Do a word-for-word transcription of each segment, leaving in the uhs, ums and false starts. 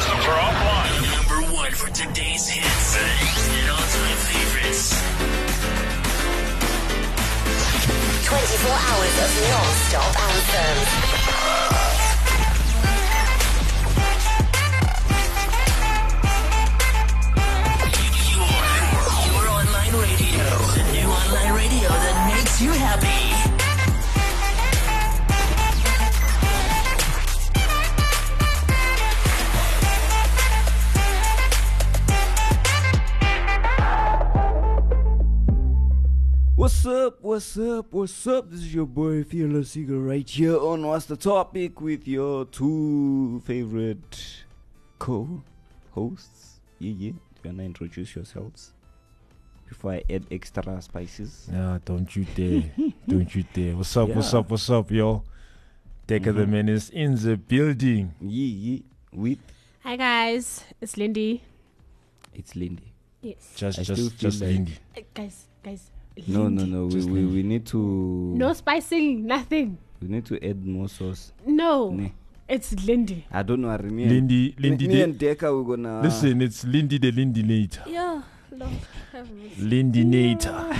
systems are offline. Number one for today's hits and all-time favorites. twenty-four hours of non-stop anthems. Online radio that makes you happy. What's up, what's up, what's up? This is your boy Fela Cigar right here on What's the Topic with your two favorite co-hosts. Yeah, yeah. You wanna introduce yourselves? Before I add extra spices. Nah, don't you dare. Don't you dare. What's up, yeah. what's up, what's up, yo? Decker mm-hmm. the Menace in the building. Yeah, yeah. With. Hi, guys. It's Lindy. It's Lindy. Yes. Just, I just, just like Lindy. Uh, guys, guys. Lindy. No, no, no. We, we, we need to. No spicing, nothing. We need to add more sauce. No. Nah. It's Lindy. I don't know. I remember. Lindy, Lindy. Me, me and Decker, we're gonna. Listen, it's Lindy the Lindy later. Yeah. Lindy Nater.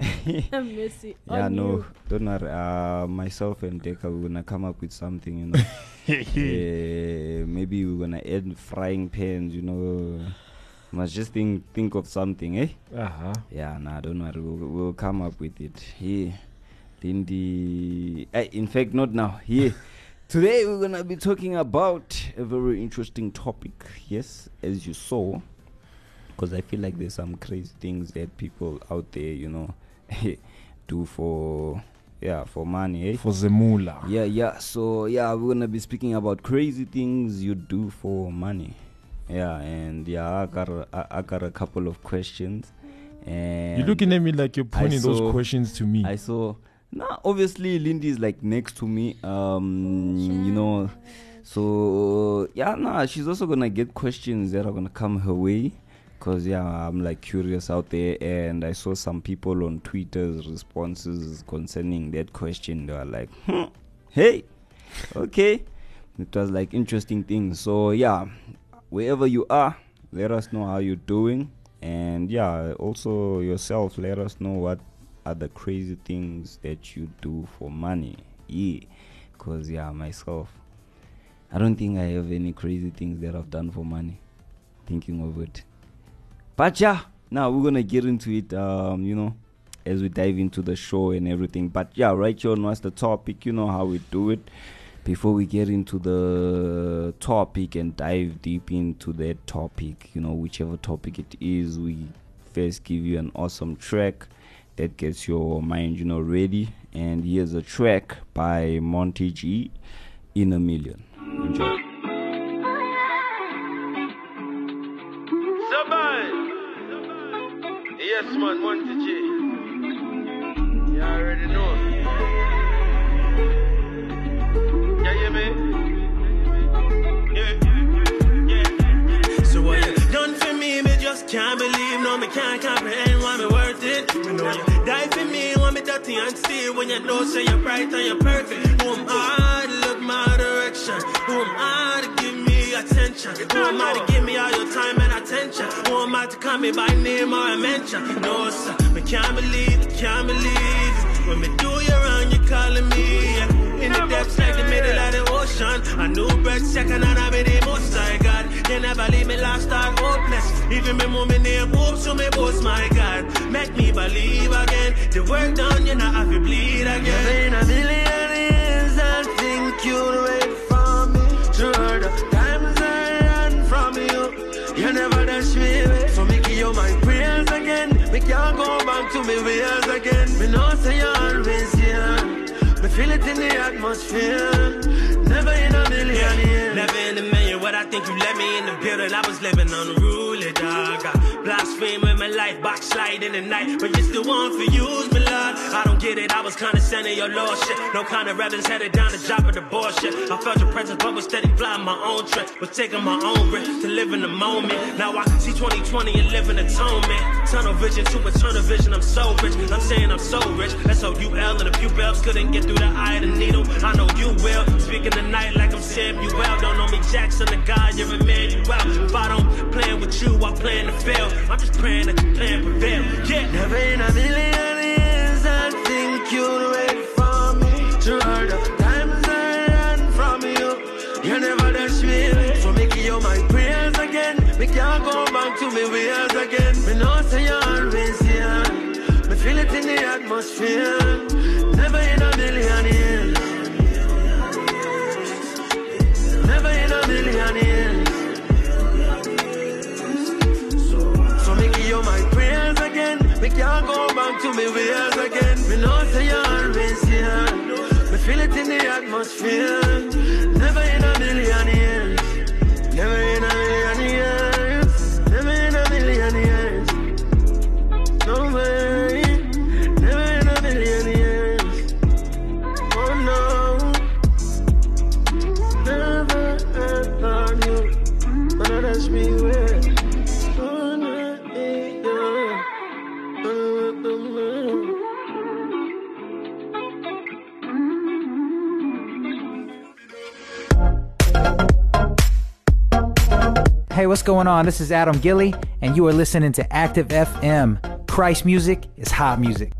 I'm messy. Yeah, no, don't worry. Uh, myself and Decker, we're gonna come up with something, you know. uh, maybe we're gonna add frying pans, you know. Must just think think of something, eh? Uh huh. Yeah, nah, don't worry. We'll, we'll come up with it. Yeah, Lindy. Uh, in fact, not now. Yeah. Today we're gonna be talking about a very interesting topic. Yes, as you saw. Because I feel like there's some crazy things that people out there, you know, do for, yeah, for money. Eh? For the moolah. Yeah, yeah. So, yeah, we're going to be speaking about crazy things you do for money. Yeah, and yeah, I got a, I, I got a couple of questions. And you're looking at me like you're pointing saw, those questions to me. I saw, nah, obviously, Lindy is like next to me, um, you know. So, yeah, nah, she's also going to get questions that are going to come her way. Because, yeah, I'm, like, curious out there. And I saw some people on Twitter's responses concerning that question. They were like, hmm, hey, okay. It was, like, interesting things. So, yeah, wherever you are, let us know how you're doing. And, yeah, also yourself, let us know what are the crazy things that you do for money. Yeah, because, yeah, myself, I don't think I have any crazy things that I've done for money. Thinking of it. But yeah, now we're going to get into it, um, you know, as we dive into the show and everything. But yeah, right here on What's the Topic, you know how we do it. Before we get into the topic and dive deep into that topic, you know, whichever topic it is, we first give you an awesome track that gets your mind, you know, ready. And here's a track by Monty G, In a Million. Enjoy. Yes, man, Monty G. You already know. You hear me? Yeah, yeah. So what you done for me, me just can't believe. No, me can't comprehend why me worth it. Me know you die for me, want me dirty and steal. When you know, say you're bright and you're perfect. Who am I to look my direction? Who am I to give me attention? Who am I to give me all your time and attention? Who am I to call me by name or a mention? No, sir, I can't believe, I can't believe. When me do you wrong, you calling me. In the depths like the middle of the ocean. A new breath second and I be the most I got. You never leave me lost or hopeless. Even me move me name hope, so me boast my God. Make me believe again. The work done, you know I feel bleed again. There ain't a million years I think you'll wait for me. Sure, the times I run from you, you never dash me away. So me give you my prayers again. Me can't go back to me ways again. Me know say you're always here. Me feel it in the atmosphere. Never in a million years. Never in a million. What I think you left me in the building I was living unruly, dog. Blaspheme with my life, backslide in the night. But you still want to use me, Lord. I don't get it, I was condescending your Lord shit. No kind of rebels headed down the job of the bullshit. I felt your presence, but was steady flying my own trip. Was taking my own risk to live in the moment. Now I see twenty twenty and live in atonement. Tunnel vision to eternal vision, I'm so rich. I'm saying I'm so rich. S O U L and a few bells couldn't get through the eye of the needle. I know you will. Speaking tonight like I'm Samuel. Don't know me Jackson, the guy, you're Emmanuel. If I don't plan with you, I plan to fail. I'm just praying that your plan prevail. Yeah. Never in a million years I think you'll wait for me. True heart of times I run from you. You never dash me. So make you my prayers again. We can't go back to me ways again. Me know say you're always here. Me feel it in the atmosphere. Never in a million years. Never in a million years. So make you my prayers again. We can't go back to me ways again. Me know say you're always here. Me feel it in the atmosphere. Never in a million years. Never in a million years. Hey, what's going on? This is Adam Gilly, and you are listening to Active F M. Christ music is hot music.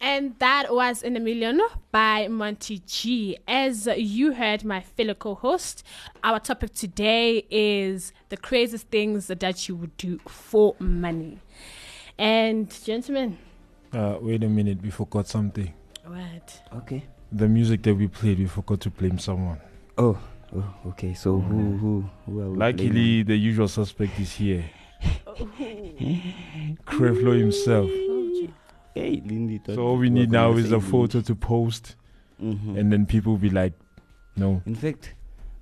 And that was In a Million by Monty G. As you heard, my fellow co-host, our topic today is the craziest things that you would do for money. And gentlemen. Uh, wait a minute, we forgot something. What? Okay. The music that we played, we forgot to blame someone. Oh, oh okay. So who, who, who are we Luckily, blaming? The usual suspect is here. Creflo himself. Hey, Lindy. So all we need now is a photo to post, mm-hmm. and then people will be like, no. In fact,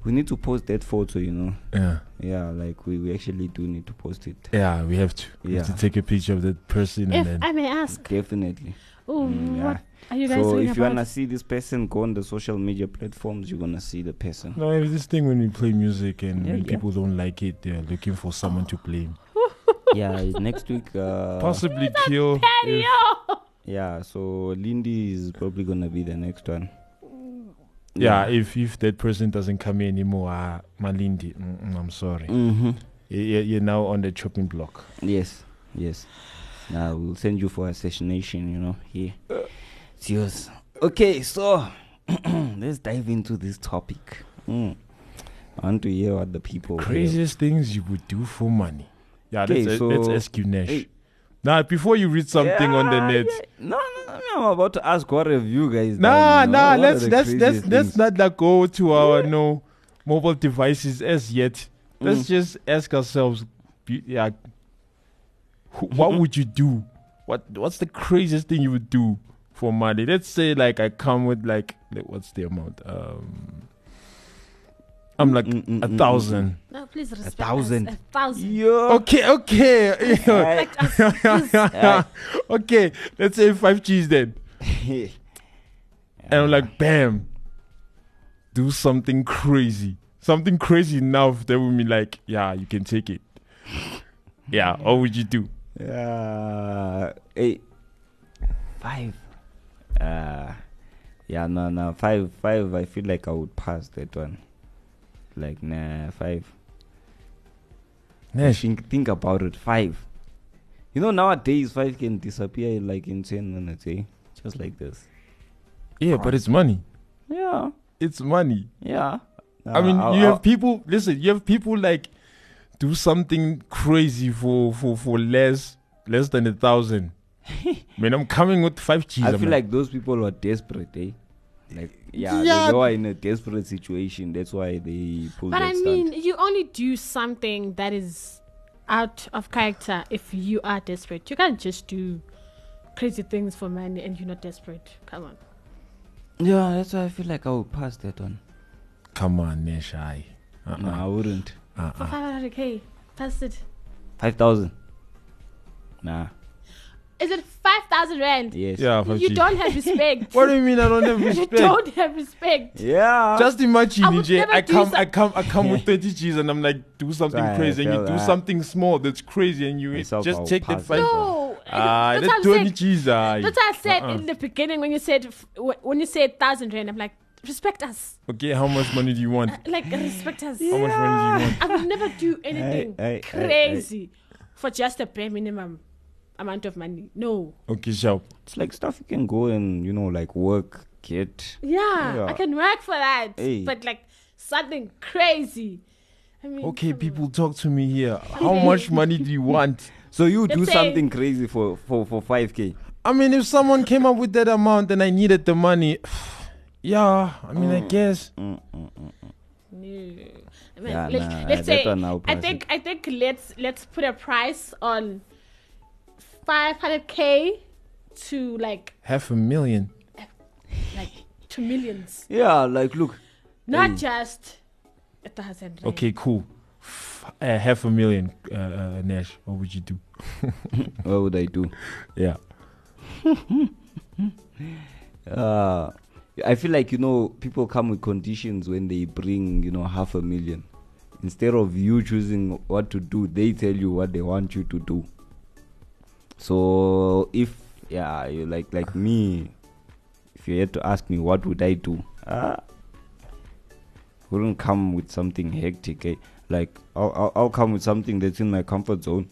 we need to post that photo, you know. Yeah. Yeah, like we, we actually do need to post it. Yeah, we have to. Yeah. We have to take a picture of that person. If and then I may ask. Definitely. Oh, mm, yeah. What are you guys so if you want to see this person, go on the social media platforms, you're going to see the person. No, it's this thing when we play music and yeah, when yeah. people don't like it, they're looking for someone to blame. Yeah, next week. Uh, Possibly kill. Yeah, so Lindy is probably going to be the next one. Yeah, yeah, if if that person doesn't come here anymore, uh, Malindi, mm, I'm sorry. Mm-hmm. You're, you're now on the chopping block. Yes, yes. Now we'll send you for assassination, you know, here. Uh, it's yours. Okay, so let's dive into this topic. Mm. I want to hear what the people... Craziest hear. Things you would do for money. Yeah, let's, a, so let's ask you, Nash. Hey. Now, before you read something yeah, on the net... Yeah. No, no, no, I'm about to ask what have you guys Nah, done, nah, let's, let's, let's, let's not like, go to our yeah. no mobile devices as yet. Let's mm. just ask ourselves... Yeah, what would you do? What What's the craziest thing you would do for money? Let's say like I come with like, like what's the amount? Um, I'm like mm, mm, a mm, thousand. No, please respect. A thousand. Us. A thousand. Yeah. Okay, okay. Yeah. Okay, let's say five G's then. Yeah. And I'm like, bam. Do something crazy. Something crazy enough that would be like, yeah, you can take it. Yeah. What would you do? Uh, eight, five. Uh, yeah, no, no, five, five. I feel like I would pass that one. Like, nah, five. Nash. Think, think about it, five. You know, nowadays, five can disappear like in ten minutes, eh? Just like this. Yeah, but it's money. Yeah. It's money. Yeah. Uh, I mean, I'll, you I'll, have people, listen, you have people like, do something crazy for, for, for less less than a thousand. I mean, I'm coming with five G's. I feel man. like those people are desperate, eh? Like, yeah, yeah, they are in a desperate situation. That's why they pull. But that I stunt. mean, you only do something that is out of character if you are desperate. You can't just do crazy things for money and you're not desperate. Come on. Yeah, that's why I feel like I will pass that on. Come on, Neshai. Uh-uh. No, I wouldn't. Uh-uh. For five hundred K, pass it. five thousand. Nah. Is it five thousand rand? Yes. Yeah, you G. don't have respect. What do you mean I don't have respect? You don't have respect. Yeah. Just imagine, I, G, I, come, I come I come, yeah. with thirty G's and I'm like, do something so crazy. And you that. do something small that's crazy and you Myself just take that five. No. Uh, that's that twenty G's. Uh, that's what I said uh-uh. in the beginning when you said, when you said one thousand rand. I'm like, respect us. Okay, how much money do you want? Uh, like, respect us. Yeah. How much money do you want? I would never do anything hey, hey, crazy hey, hey. for just a bare minimum amount of money. No. Okay, sure. It's like stuff you can go and, you know, like work, get. Yeah, yeah. I can work for that. Hey. But like something crazy. I mean, okay, people on. talk to me here. How much money do you want? So you Let's do something crazy for, for, for five K. I mean, if someone came up with that amount and I needed the money, yeah, I mean, mm. I guess. Mm, mm, mm, mm. No. I mean, yeah, let's nah, let's say, I think, I think let's, let's put a price on five hundred K to like half a million, like two millions. Yeah, like look, not hey. just a thousand. Okay, cool. F uh, half a million, uh, uh, Nash. What would you do? What would I do? Yeah. uh, I feel like, you know, people come with conditions when they bring, you know, half a million. Instead of you choosing what to do, they tell you what they want you to do. So if yeah you like like me, if you had to ask me what would I do, uh, wouldn't come with something hectic. Eh? Like I'll, I'll I'll come with something that's in my comfort zone.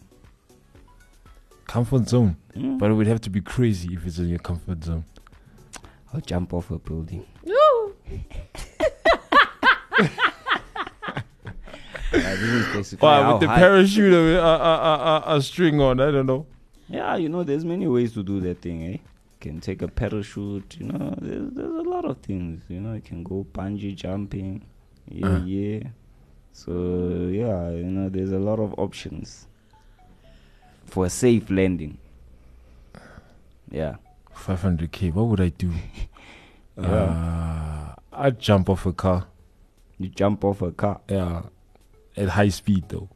Comfort zone, mm. But it would have to be crazy if it's in your comfort zone. I'll jump off a building. No. Yeah, this is wow, with the high. parachute, a uh, uh, uh, uh, uh, string on, I don't know. Yeah, you know, there's many ways to do that thing, eh? You can take a parachute, you know, there's, there's a lot of things, you know, you can go bungee jumping, yeah, uh-huh. yeah. So, yeah, you know, there's a lot of options for a safe landing. Yeah. five hundred K, what would I do? yeah. uh, I'd jump off a car. You jump off a car? Yeah, at high speed, though.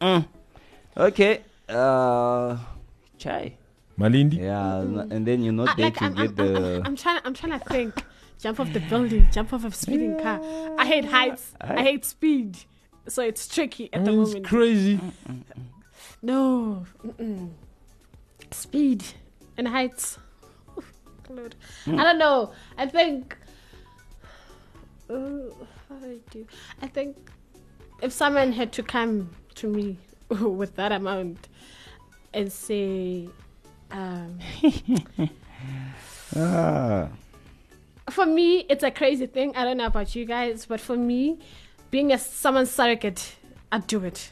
Mm. Okay, uh, chai. Malindi. Yeah, mm. and then you're not there to get the. I'm trying. I'm trying to think. Jump off the building. Jump off a speeding yeah. car. I hate heights. I, I hate speed. So it's tricky at mm, the moment. It's crazy. No, Mm-mm. speed and heights. Lord. Mm. I don't know. I think. Uh, how do I do? I think if someone had to come to me with that amount and say um, ah. for me it's a crazy thing, I don't know about you guys, but for me, being a someone's surrogate, I'd do it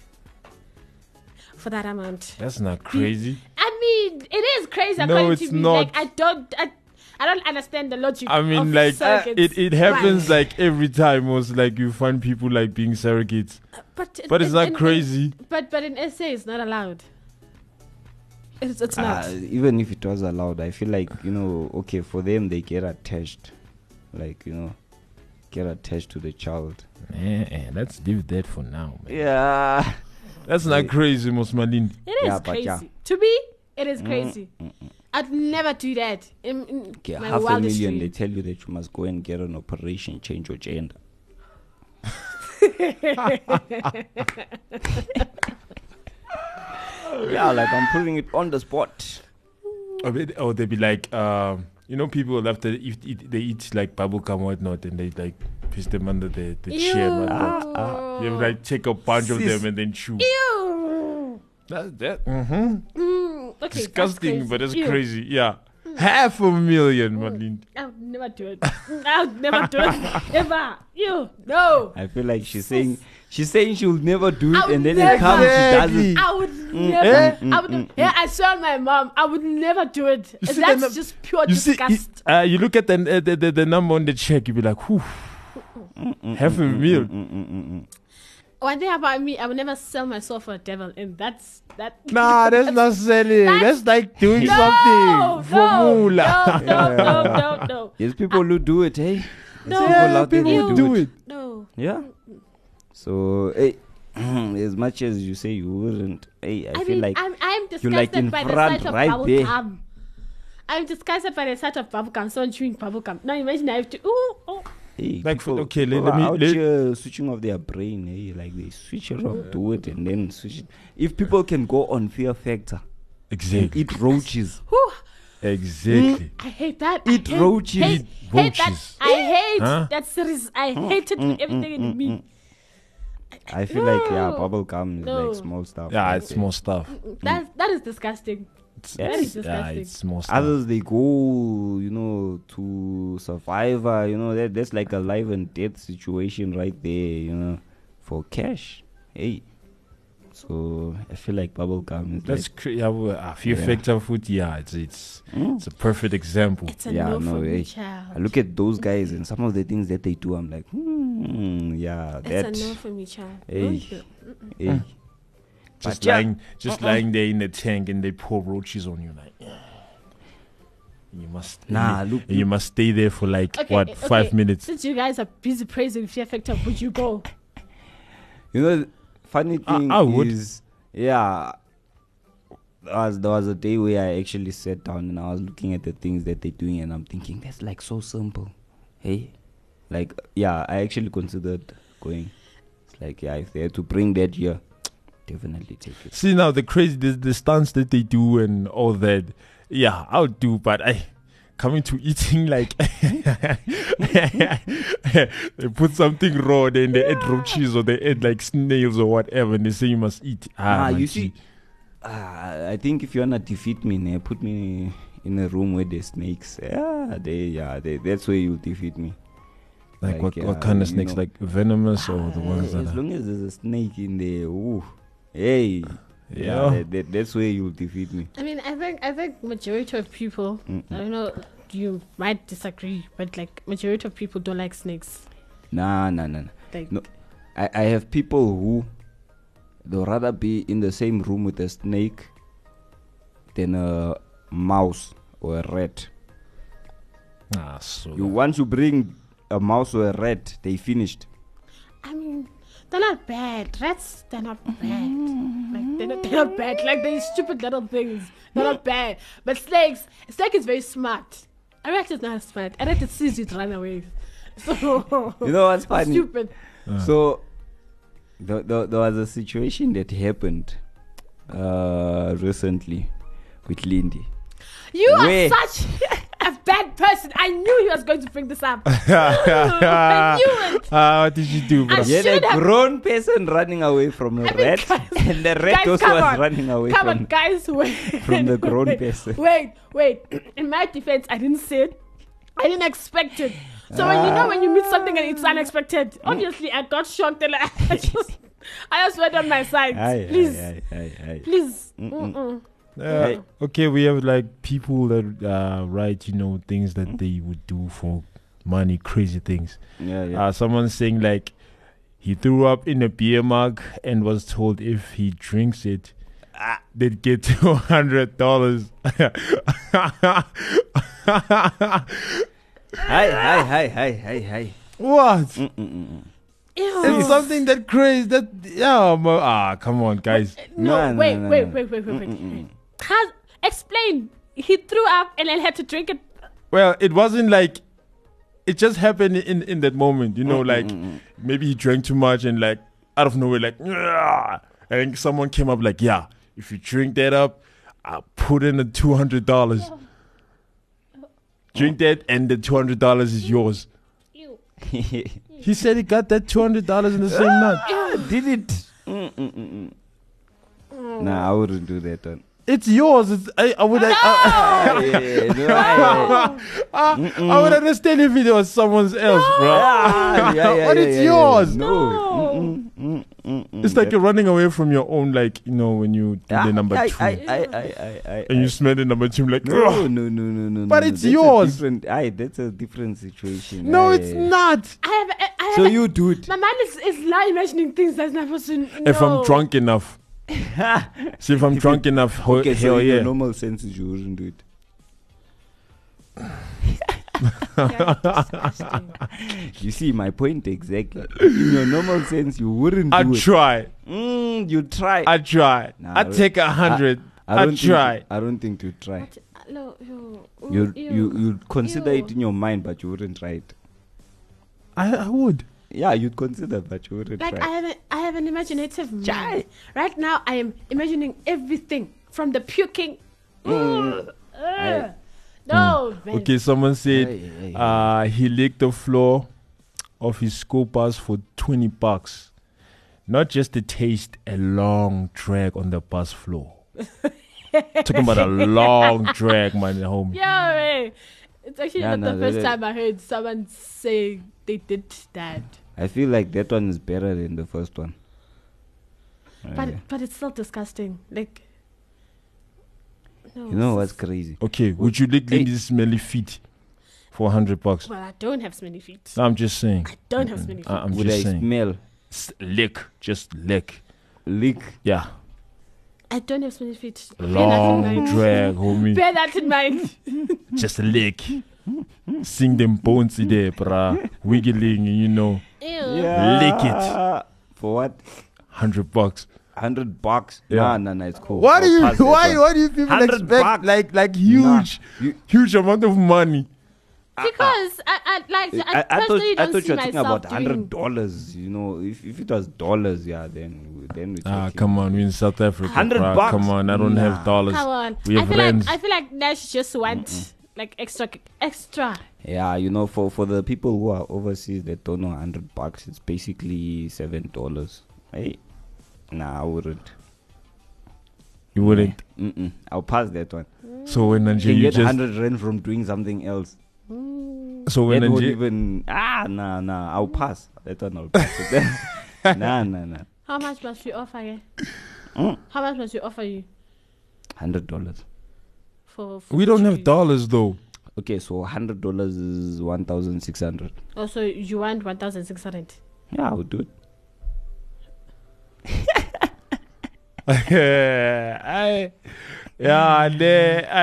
for that amount. That's not crazy. I mean, it is crazy. No, it's to me. Not like, I don't I I don't understand the logic. I mean, of like surrogates. it it happens right. like every time. Was like you find people like being surrogates, uh, but it, but it's in, not in, crazy. In, but but in S A, it's not allowed. It's it's uh, not. Even if it was allowed, I feel like, you know, okay, for them they get attached, like, you know, get attached to the child. Yeah, let's leave that for now. Man. Yeah, that's not it, crazy, Mosmalin. It is yeah, crazy yeah. to me. It is crazy. Mm, mm, mm. I'd never do that. In, in okay, my half a million. They tell you that you must go and get an operation, change your gender. Yeah, like I'm putting it on the spot. Or they'd, or they'd be like, um, you know, people after eat, eat, they eat like bubblegum or whatnot, and they like piss them under the, the chair. Ah, you like take a bunch Sis. of them and then chew. Ew. That that. Mm-hmm. Mm. Okay, disgusting, but it's Ew. crazy. Yeah, mm. half a million, mm. Marlene. I'll never do it. I'll never do it. Never. You no. I feel like she's saying she's saying she'll never do it, and then never. it comes. She doesn't. I would mm. never. Eh? Mm. I would. Mm. Yeah, I saw my mom. I would never do it. That's that just pure you disgust. See, uh, you look at the, uh, the, the the number on the check, you will be like, whew, mm-mm, half a million. Mm-mm. One thing about me, I will never sell myself for a devil, and that's that. Nah, that's, that's not selling. That's, that's like doing no, something no, for moolah. No, no, no, no, no. There's people I, who do it, hey? No, yeah, people, people who do, do it. it. No. Yeah. So, hey, as much as you say you wouldn't, hey, I, I feel mean, like I'm, I'm disgusted like in by the sight of right bubblegum. I'm disgusted by the sight of bubblegum. Someone chewing bubblegum. Now imagine I have to. Ooh, oh. Hey, like people, okay, let, let me out let here switching off their brain. Hey, like they switch it up to it and then switch it. If people can go on fear factor, exactly, eat roaches. Exactly. Mm, I hate that. Eat hate, roaches. Hate, hate roaches. That. I hate huh? that series. I mm, hate it with mm, everything mm, in mm, me. Mm. I feel no. like yeah, bubblegum is no. like small stuff. Yeah, it's small stuff. That that is disgusting. It's, that it's, is disgusting. Yeah, it's small stuff. Others they go, you know, to Survivor. You know, that that's like a life and death situation right there. You know, for cash. Hey. So I feel like bubblegum is that's like cr- yeah, well, a few yeah. factor food. Yeah, it's it's, mm. it's a perfect example. It's a yeah, no, no hey, I look at those guys and some of the things that they do. I'm like, hmm, yeah, that's a no for me, child. Hey, hey. Mm. just yeah. lying, just uh-uh. lying there in the tank and they pour roaches on you, like. Yeah. You must nah, look, you must stay there for like okay, what okay. five minutes. Since you guys are busy praising fear factor, would you go? You know. Funny thing I, I is, yeah, there was, there was a day where I actually sat down and I was looking at the things that they're doing and I'm thinking, that's like so simple. Hey, like, yeah, I actually considered going. It's like, yeah, if they had to bring that here, definitely take it. See, now the crazy, the, the stunts that they do and all that, yeah, I'll do, but I... coming to eating, like they put something raw, then they yeah. add raw cheese or they add like snails or whatever, and they say you must eat. Ah, ah you see, ah, I think if you wanna defeat me, ne, put me in a room where there's snakes. Yeah, they, yeah, they, that's where you defeat me. Like, like what, yeah, what kind of snakes? Know. Like venomous or ah, the ones that? As long as there's a snake in there, ooh, hey. Yeah, yeah that, that, that's where you'll defeat me. I mean, I think I think majority of people, Mm-mm. I don't know, you might disagree, but like majority of people don't like snakes. Nah, nah, nah, nah. Like no, I, I have people who they'd rather be in the same room with a snake than a mouse or a rat. Ah, so you once you bring a mouse or a rat, they finished. I mean. They're not bad. Rats, they're not bad. Like they're not, they're not bad. Like they're stupid little things. They're not bad. But snakes, a snake is very smart. A rat is not smart. A rat sees you to run away. So you know what's funny? Stupid. Uh. So there, there, there was a situation that happened uh, recently with Lindy. You Where? are such a bad person. I knew he was going to bring this up. I knew it. Uh, what did you do, bro? You had a grown person running away from a I rat, guys, and the rat guys, also was on. running away come from, on, guys, wait, from the grown wait, person. Wait, wait. In my defense, I didn't see it. I didn't expect it. So, uh, when you know when you meet something and it's unexpected, obviously, I got shocked and I, I just I just went on my side. Aye, Please. Aye, aye, aye. Please. Mm-mm. Mm-mm. Uh, okay, we have like people that uh, write, you know, things that they would do for money, crazy things. Yeah, yeah. Uh, someone's saying like he threw up in a beer mug and was told if he drinks it, ah. they'd get two hundred dollars. Hi, hi, hi, hi, hi, hi. What? Mm-mm-mm. It's something that crazy. That yeah. Mo- ah, come on, guys. No, no, no wait, no, no, wait, no. wait, wait, wait, wait, wait. Has, explain. He threw up and then had to drink it. Well, it wasn't like it just happened in, in that moment, you know, like maybe he drank too much and like out of nowhere, like I think someone came up like, yeah, if you drink that up, I'll put in the two hundred dollars. Drink that and the two hundred dollars is yours. He said he got that two hundred dollars in the same month. Ah, did it? Mm. Nah, I wouldn't do that one. It's yours. It's, I, I would. No! I, I, yeah, no, I, I, I would understand if it was someone else, no! bro. Yeah, yeah, yeah, but it's yeah, yeah, yours. Yeah, yeah. No. Mm-mm, mm-mm, it's like you're running away from your own, like you know, when you do ah, the number I, two, I, I, I, I, I, and you smell the number two, like no, no, no, no, no. But no, it's that's yours. Aye, that's a different situation. No, aye. it's not. I have. I have so a, you do it. My mind is is now imagining things that's not supposed to. No. If I'm drunk enough. See if I'm if drunk it, enough. Ho- okay, so in yeah. normal senses you wouldn't do it. You see my point exactly. In your normal sense, you wouldn't. I do try. It. Mm, you try. I try. Nah, I, I take a hundred. I, I, I try. You, I don't think you try. What? No, you you you you'd consider ew. It in your mind, but you wouldn't try it. I I would. Yeah, you'd consider, but you wouldn't. Like try. I have a, I have an imaginative mind. Right now, I am imagining everything from the puking. Mm. Mm. I, no. Mm. Okay, someone said aye, aye, aye. Uh, he licked the floor of his school bus for twenty bucks. Not just the taste, a long drag on the bus floor. Talking about a long drag, man, homie. Yeah, right. It's actually yeah, not no, the first time I heard someone say they did that. I feel like that one is better than the first one. But uh, it, but it's still disgusting. Like, no, you know what's crazy? Okay, would you lick hey. Lindy's smelly feet for a hundred bucks? Well, I don't have smelly feet. No, I'm just saying. I don't have smelly feet. I, I'm would just I saying. Smell? S lick, just lick, lick. Yeah. I don't have smelly feet. Long drag, homie. Bear that in mind. Just a lick. Sing them bones there, bruh. Wiggling, you know. Ew. Yeah. Lick it. For what? Hundred bucks. Hundred bucks? Yeah. Nah, nah, nah, it's cool. What do you, why, why do you people expect bucks? like like huge, nah. you, huge amount of money? Because I, I like I, I, I thought don't I thought you were thinking about hundred dollars. You know, if if it was dollars, yeah, then then we ah come on, we're in South Africa. Hundred bucks. Come on, I don't nah. have dollars. Come on, we have I feel rent. like I feel like Nash just want mm -mm. like extra, extra. Yeah, you know, for for the people who are overseas that don't know hundred bucks, it's basically seven dollars. Hey, nah, I wouldn't. You wouldn't. Mm -mm. I'll pass that one. Mm. So when Nigeria you get hundred rand from doing something else. So when it would even ah nah nah I'll pass that one I'll pass nah nah nah. How much must we offer you? Mm. How much must we offer you? Hundred dollars. For, for we don't have dollars though. Okay, so hundred dollars is one thousand six hundred. Oh, so you want one thousand six hundred? Yeah, I would do it. I yeah I.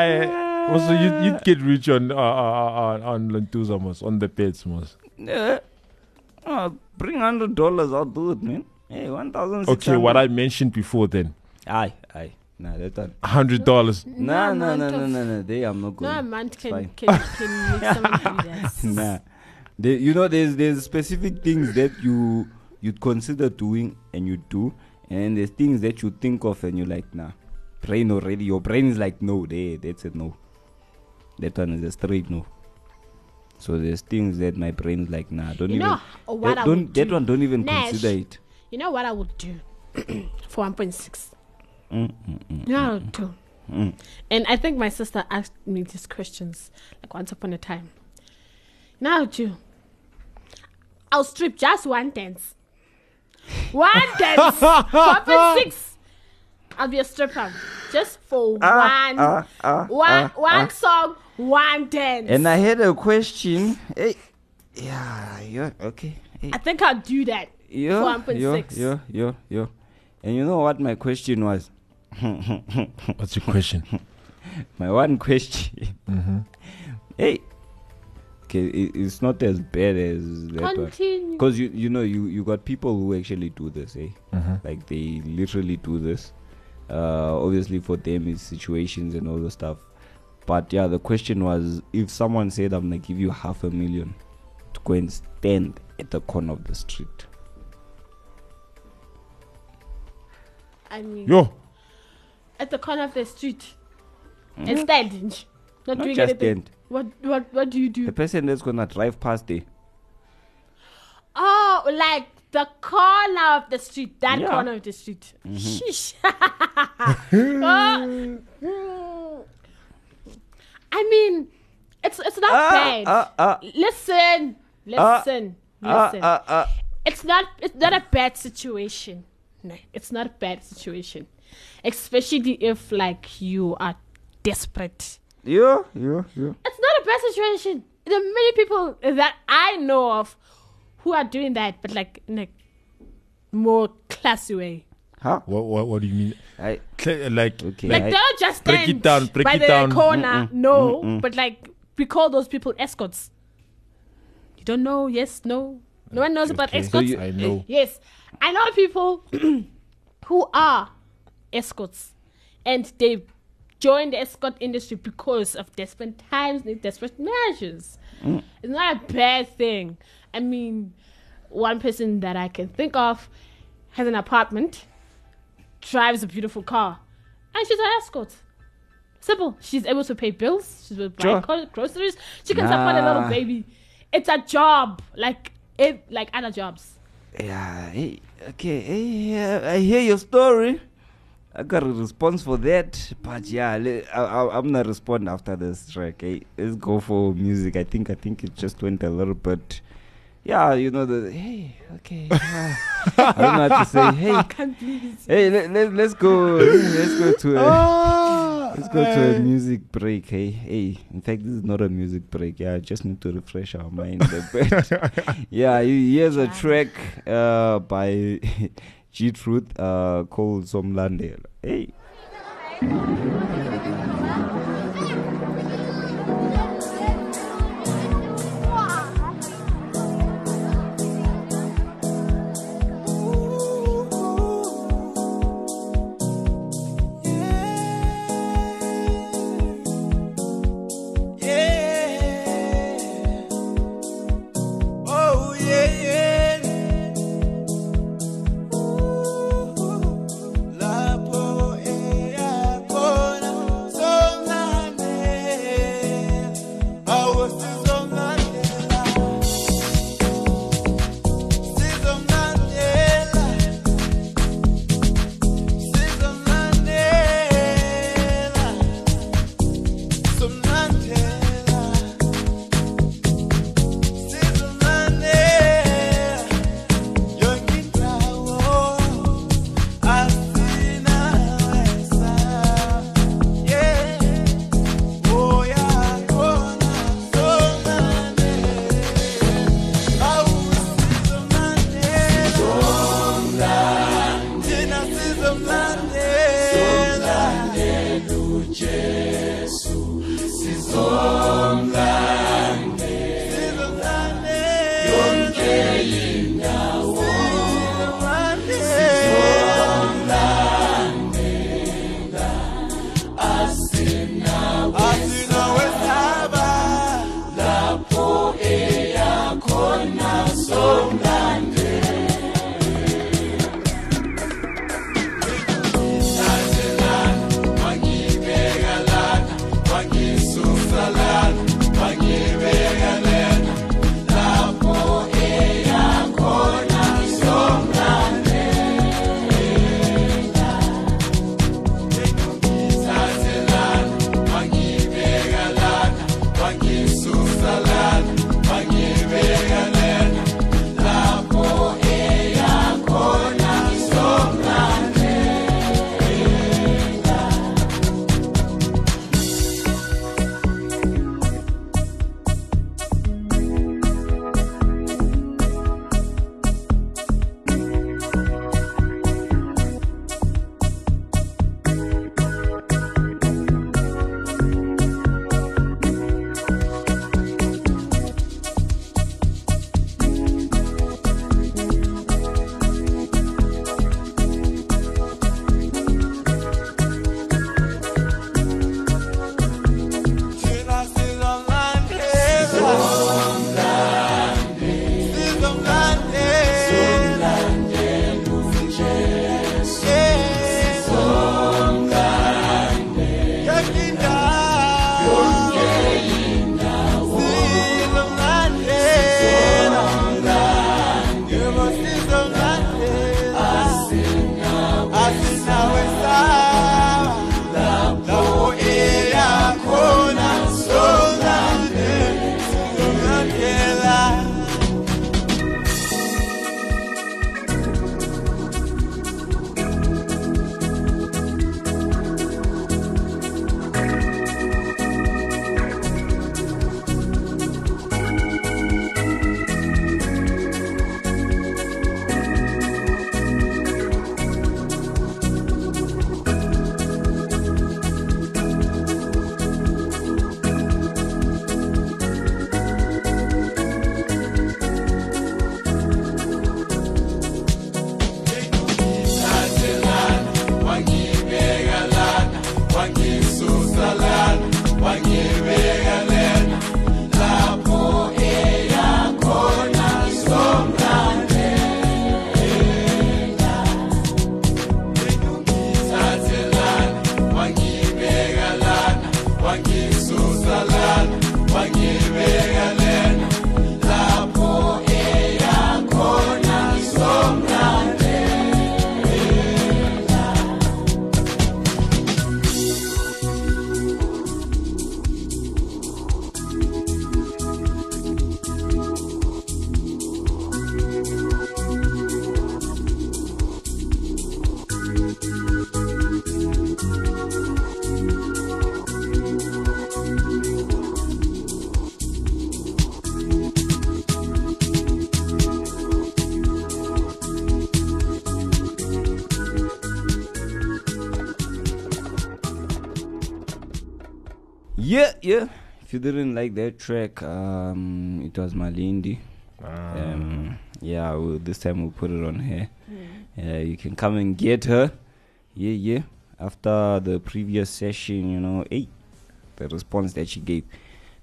I Also, you'd, you'd get rich on uh, uh, uh, on Lentuza, mos, on the pets, mos. Yeah. Uh, bring one hundred dollars, I'll do it, man. Hey, one thousand six hundred dollars. Okay, what I mentioned before then. Aye, aye. Nah, that's not. one hundred dollars. Nah, nah, nah, nah, nah, nah. They, I'm not going. No amount can, can, can make someone do that. Nah. They, you know, there's, there's specific things that you, you'd consider doing and you do. And there's things that you think of and you're like, nah. Brain already. Your brain is like, no, they, that's a no. That one is a straight no. So there's things that my brain's like, nah, don't you even. Know what that, I don't, that do. one don't even Nash, consider it. You know what I would do for one point six? Mm, mm, mm, you know mm, what I would do? Mm. And I think my sister asked me these questions like once upon a time. You know what I would do? I'll strip just one dance. One dance! one point six! I'll be a stripper just for ah, one, ah, ah, one, ah, one ah. song, one dance. And I had a question. Hey, yeah, yeah, okay. Hey. I think I'll do that. Yeah, one point six. Yeah, yeah, yeah. And you know what my question was? What's your question? My one question. Mm-hmm. Hey, okay, it, it's not as bad as that. Continue. Because you, you know, you, you got people who actually do this, eh? Mm-hmm. Like they literally do this. Uh, obviously for them it's situations and all the stuff, but yeah, the question was, if someone said, I'm gonna give you half a million to go and stand at the corner of the street, I mean, yo, at the corner of the street, mm. and stand, not, not doing just anything, stand. What, what, what do you do? The person that's gonna drive past there. Oh, like the corner of the street, that yeah. corner of the street. Mm-hmm. Sheesh. Oh. I mean, it's it's not uh, bad. Uh, uh, listen, listen, uh, listen. Uh, uh, uh. It's not it's not a bad situation. No, it's not a bad situation, especially if like you are desperate. Yeah, yeah, yeah. It's not a bad situation. There are many people that I know of who are doing that, but like in a more classy way. Huh? What What, what do you mean? I, like, okay, like I, don't just break it down, break by it the down. corner, mm-mm, no, mm-mm. but like We call those people escorts. You don't know? Yes, no. No one knows okay. about escorts. So you, I know. Yes. I know people who are escorts and they joined the escort industry because of desperate times and desperate measures. Mm. It's not a bad thing. I mean, one person that I can think of has an apartment, drives a beautiful car, and she's an escort. Simple. She's able to pay bills. She's able to buy sure. groceries. She can nah. support a little baby. It's a job, like it, like other jobs. Yeah. Hey, okay. Hey, uh, I hear your story. I got a response for that, but yeah, I, I, I'm not responding after this track. Hey, let's go for music. I think I think it just went a little bit. Yeah, you know the hey, okay. Uh, I don't know how to say hey. I can't believe it. Hey, let, let, let's go. Let's go to a let's go to a music break. Hey, hey. In fact, this is not a music break. Yeah, I just need to refresh our mind a bit. Yeah, here's a track uh, by G-Truth uh, called Zomlande. Hey. Salah. Yeah, yeah. If you didn't like that track, um, it was Malindi. Um. Um, yeah, we'll, this time we'll put it on here. Yeah. Uh, you can come and get her. Yeah, yeah. After the previous session, you know, hey, the response that she gave,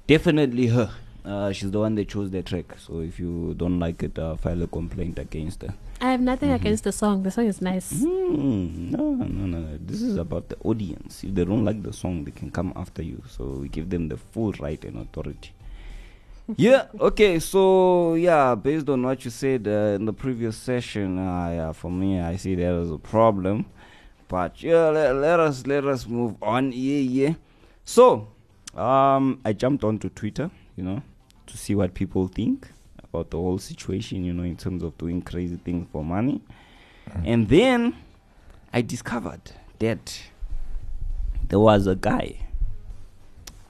definitely her. Uh, she's the one that chose the track. So if you don't like it, uh, file a complaint against her. I have nothing mm-hmm. against the song. The song is nice. Mm, no, no, no, no. This is about the audience. If they don't like the song, they can come after you. So we give them the full right and authority. Yeah. Okay. So yeah, based on what you said uh, in the previous session, uh, yeah, for me, I see there is a problem. But yeah, let, let us let us move on. Yeah, yeah. So, um, I jumped onto Twitter, you know, to see what people think about the whole situation, you know, in terms of doing crazy things for money. Mm. And then I discovered that there was a guy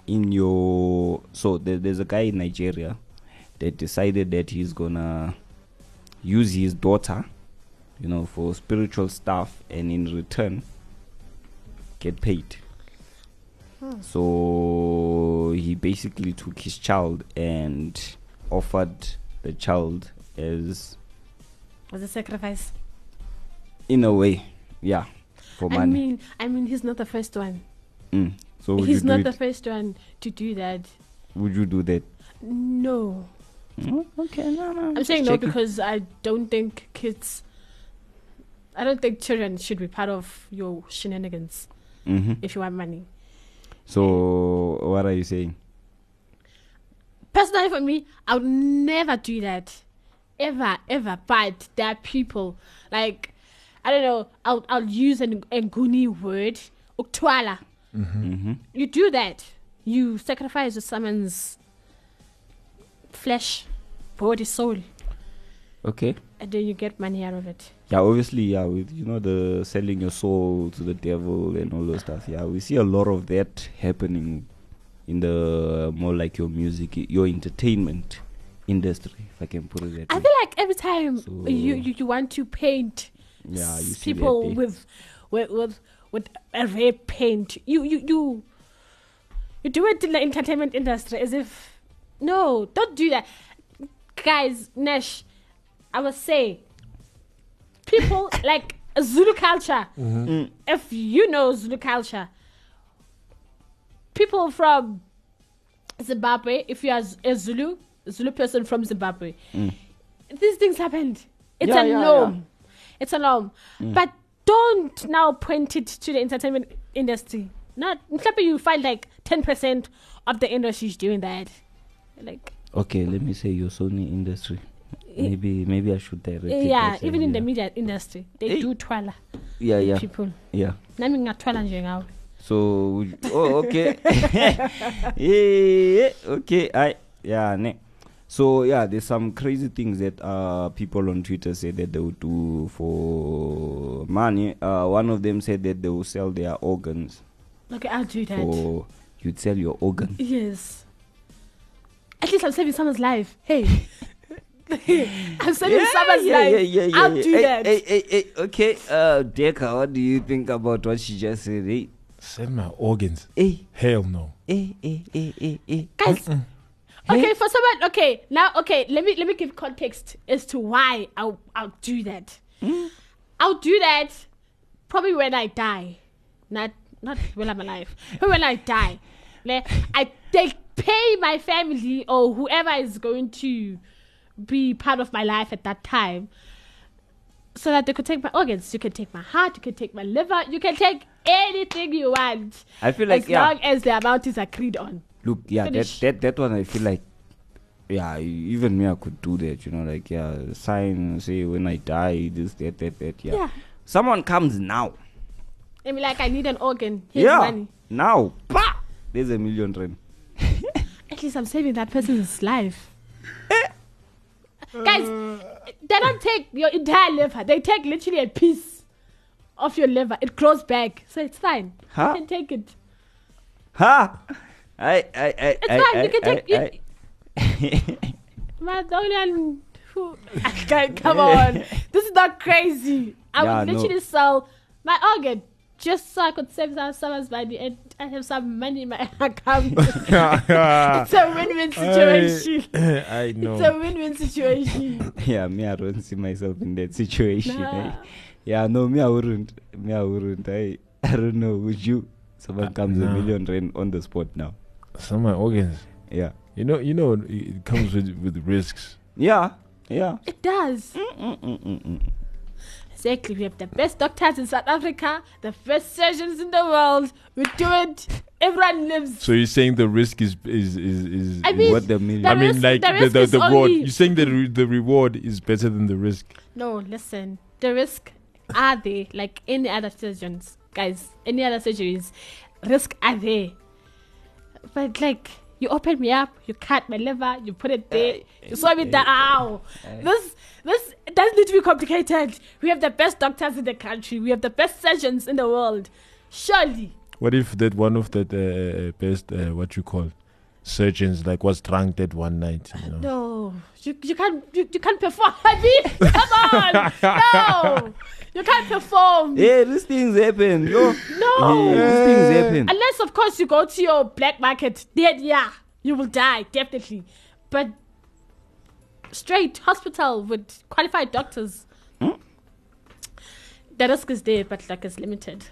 in your... So there, there's a guy in Nigeria that decided that he's gonna use his daughter, you know, for spiritual stuff, and in return get paid. Hmm. So he basically took his child and offered the child as as a sacrifice, in a way, yeah, for money. I mean, I mean, he's not the first one. Mm. So would he's you not the first one to do that. Would you do that? No. Mm? Okay, no, no. I'm, I'm saying no because I don't think kids. I don't think children should be part of your shenanigans mm-hmm. if you want money. So yeah. What are you saying? Personally, for me, I would never do that, ever, ever. But there are people like, I don't know. I'll I'll use an Nguni word, uktwala. Mm-hmm. Mm-hmm. You do that. You sacrifice someone's flesh, body, soul. Okay. And then you get money out of it. Yeah, obviously, yeah. With you know the selling your soul to the devil and all those stuff. Yeah, we see a lot of that happening in the uh, more like your music, your entertainment industry, if I can put it that I way. I feel like every time so you, you, you want to paint yeah, you people with, with with with a red paint, you you you you do it in the entertainment industry as if no, don't do that, guys. Nash, I would say people like Zulu culture. Mm-hmm. Mm. If you know Zulu culture. People from Zimbabwe, if you are a Zulu, Zulu person from Zimbabwe, mm. these things happened. It's yeah, a yeah, norm. Yeah. It's a norm. Mm. But don't now point it to the entertainment industry. Not, you find like ten percent of the industry is doing that. Like, okay, let me say your Sony industry. Maybe maybe I should direct yeah, it. Yeah, even in yeah. the media industry, they hey. do twala. Yeah, yeah. People. Yeah. So, would you, oh, okay. yeah, okay. I, yeah, ne. So, yeah, there's some crazy things that uh, people on Twitter say that they would do for money. Uh, one of them said that they will sell their organs. Okay, I'll do that. Or you'd sell your organ. Yes. At least I'm saving someone's life. Hey. I'm saving yeah, someone's yeah, life. Yeah, yeah, yeah, I'll yeah. do hey, that. Hey, hey, hey. Okay, uh, Decker, what do you think about what she just said? Hey? Sell my organs. Eh. Hell no. Eh, eh, eh, eh, eh. Guys. Mm-mm. Okay, for someone. Okay, now. Okay, let me let me give context as to why I'll I'll do that. Mm. I'll do that probably when I die, not not when I'm alive. But when I die, like, I they pay my family or whoever is going to be part of my life at that time, so that they could take my organs. You can take my heart. You can take my liver. You can take anything you want. I feel like as yeah. long as the amount is agreed on. look, yeah, Finish. that that that one I feel like, yeah, even me I could do that, you know, like yeah, sign, say when I die, this, that, that, that, yeah. yeah. Someone comes now. And be like, I need an organ. Here's yeah. money. Now, bah! There's a million rand. At least I'm saving that person's life. Guys, they don't take your entire liver. They take literally a piece of your liver. It grows back, so it's fine. Huh? You can take it. Huh? I, I, I, it's I, fine. I, you can I, take it. Man, the only one who come on. This is not crazy. I yeah, would literally no. sell my organ just so I could save some someone's money and I have some money in my account. It's a win-win situation. I, I know. It's a win-win situation. Yeah, me, I don't see myself in that situation. Nah. Eh? Yeah, no, me, I wouldn't. Me, I wouldn't. I, I don't know. Would you? Someone uh, comes nah. a million rand on the spot now. Some of my organs. Yeah. You know, you know, it comes with, with risks. Yeah, yeah. It does. Mm-mm-mm-mm. Exactly. We have the best doctors in South Africa, the best surgeons in the world. We do it. Everyone lives. So you're saying the risk is is is, is I mean, what the million? I mean, like the the, the, the reward. You're saying that re- the reward is better than the risk. No, listen. The risk are there, like any other surgeons, guys. Any other surgeries, risk are there. But like, you open me up, you cut my liver, you put it there, uh, you swab it down. Ow. Uh, this this doesn't need to be complicated. We have the best doctors in the country. We have the best surgeons in the world. Surely. What if that one of that uh, best uh, what you call surgeons like was drunk that one night? You know? No, you you can't you, you can't perform. I mean, come on, no, you can't perform. Yeah, these things happen. Yo. No, yeah, these things happen. Unless of course you go to your black market. Then yeah, you will die definitely. But straight hospital with qualified doctors, mm? the risk is there, but like it's limited.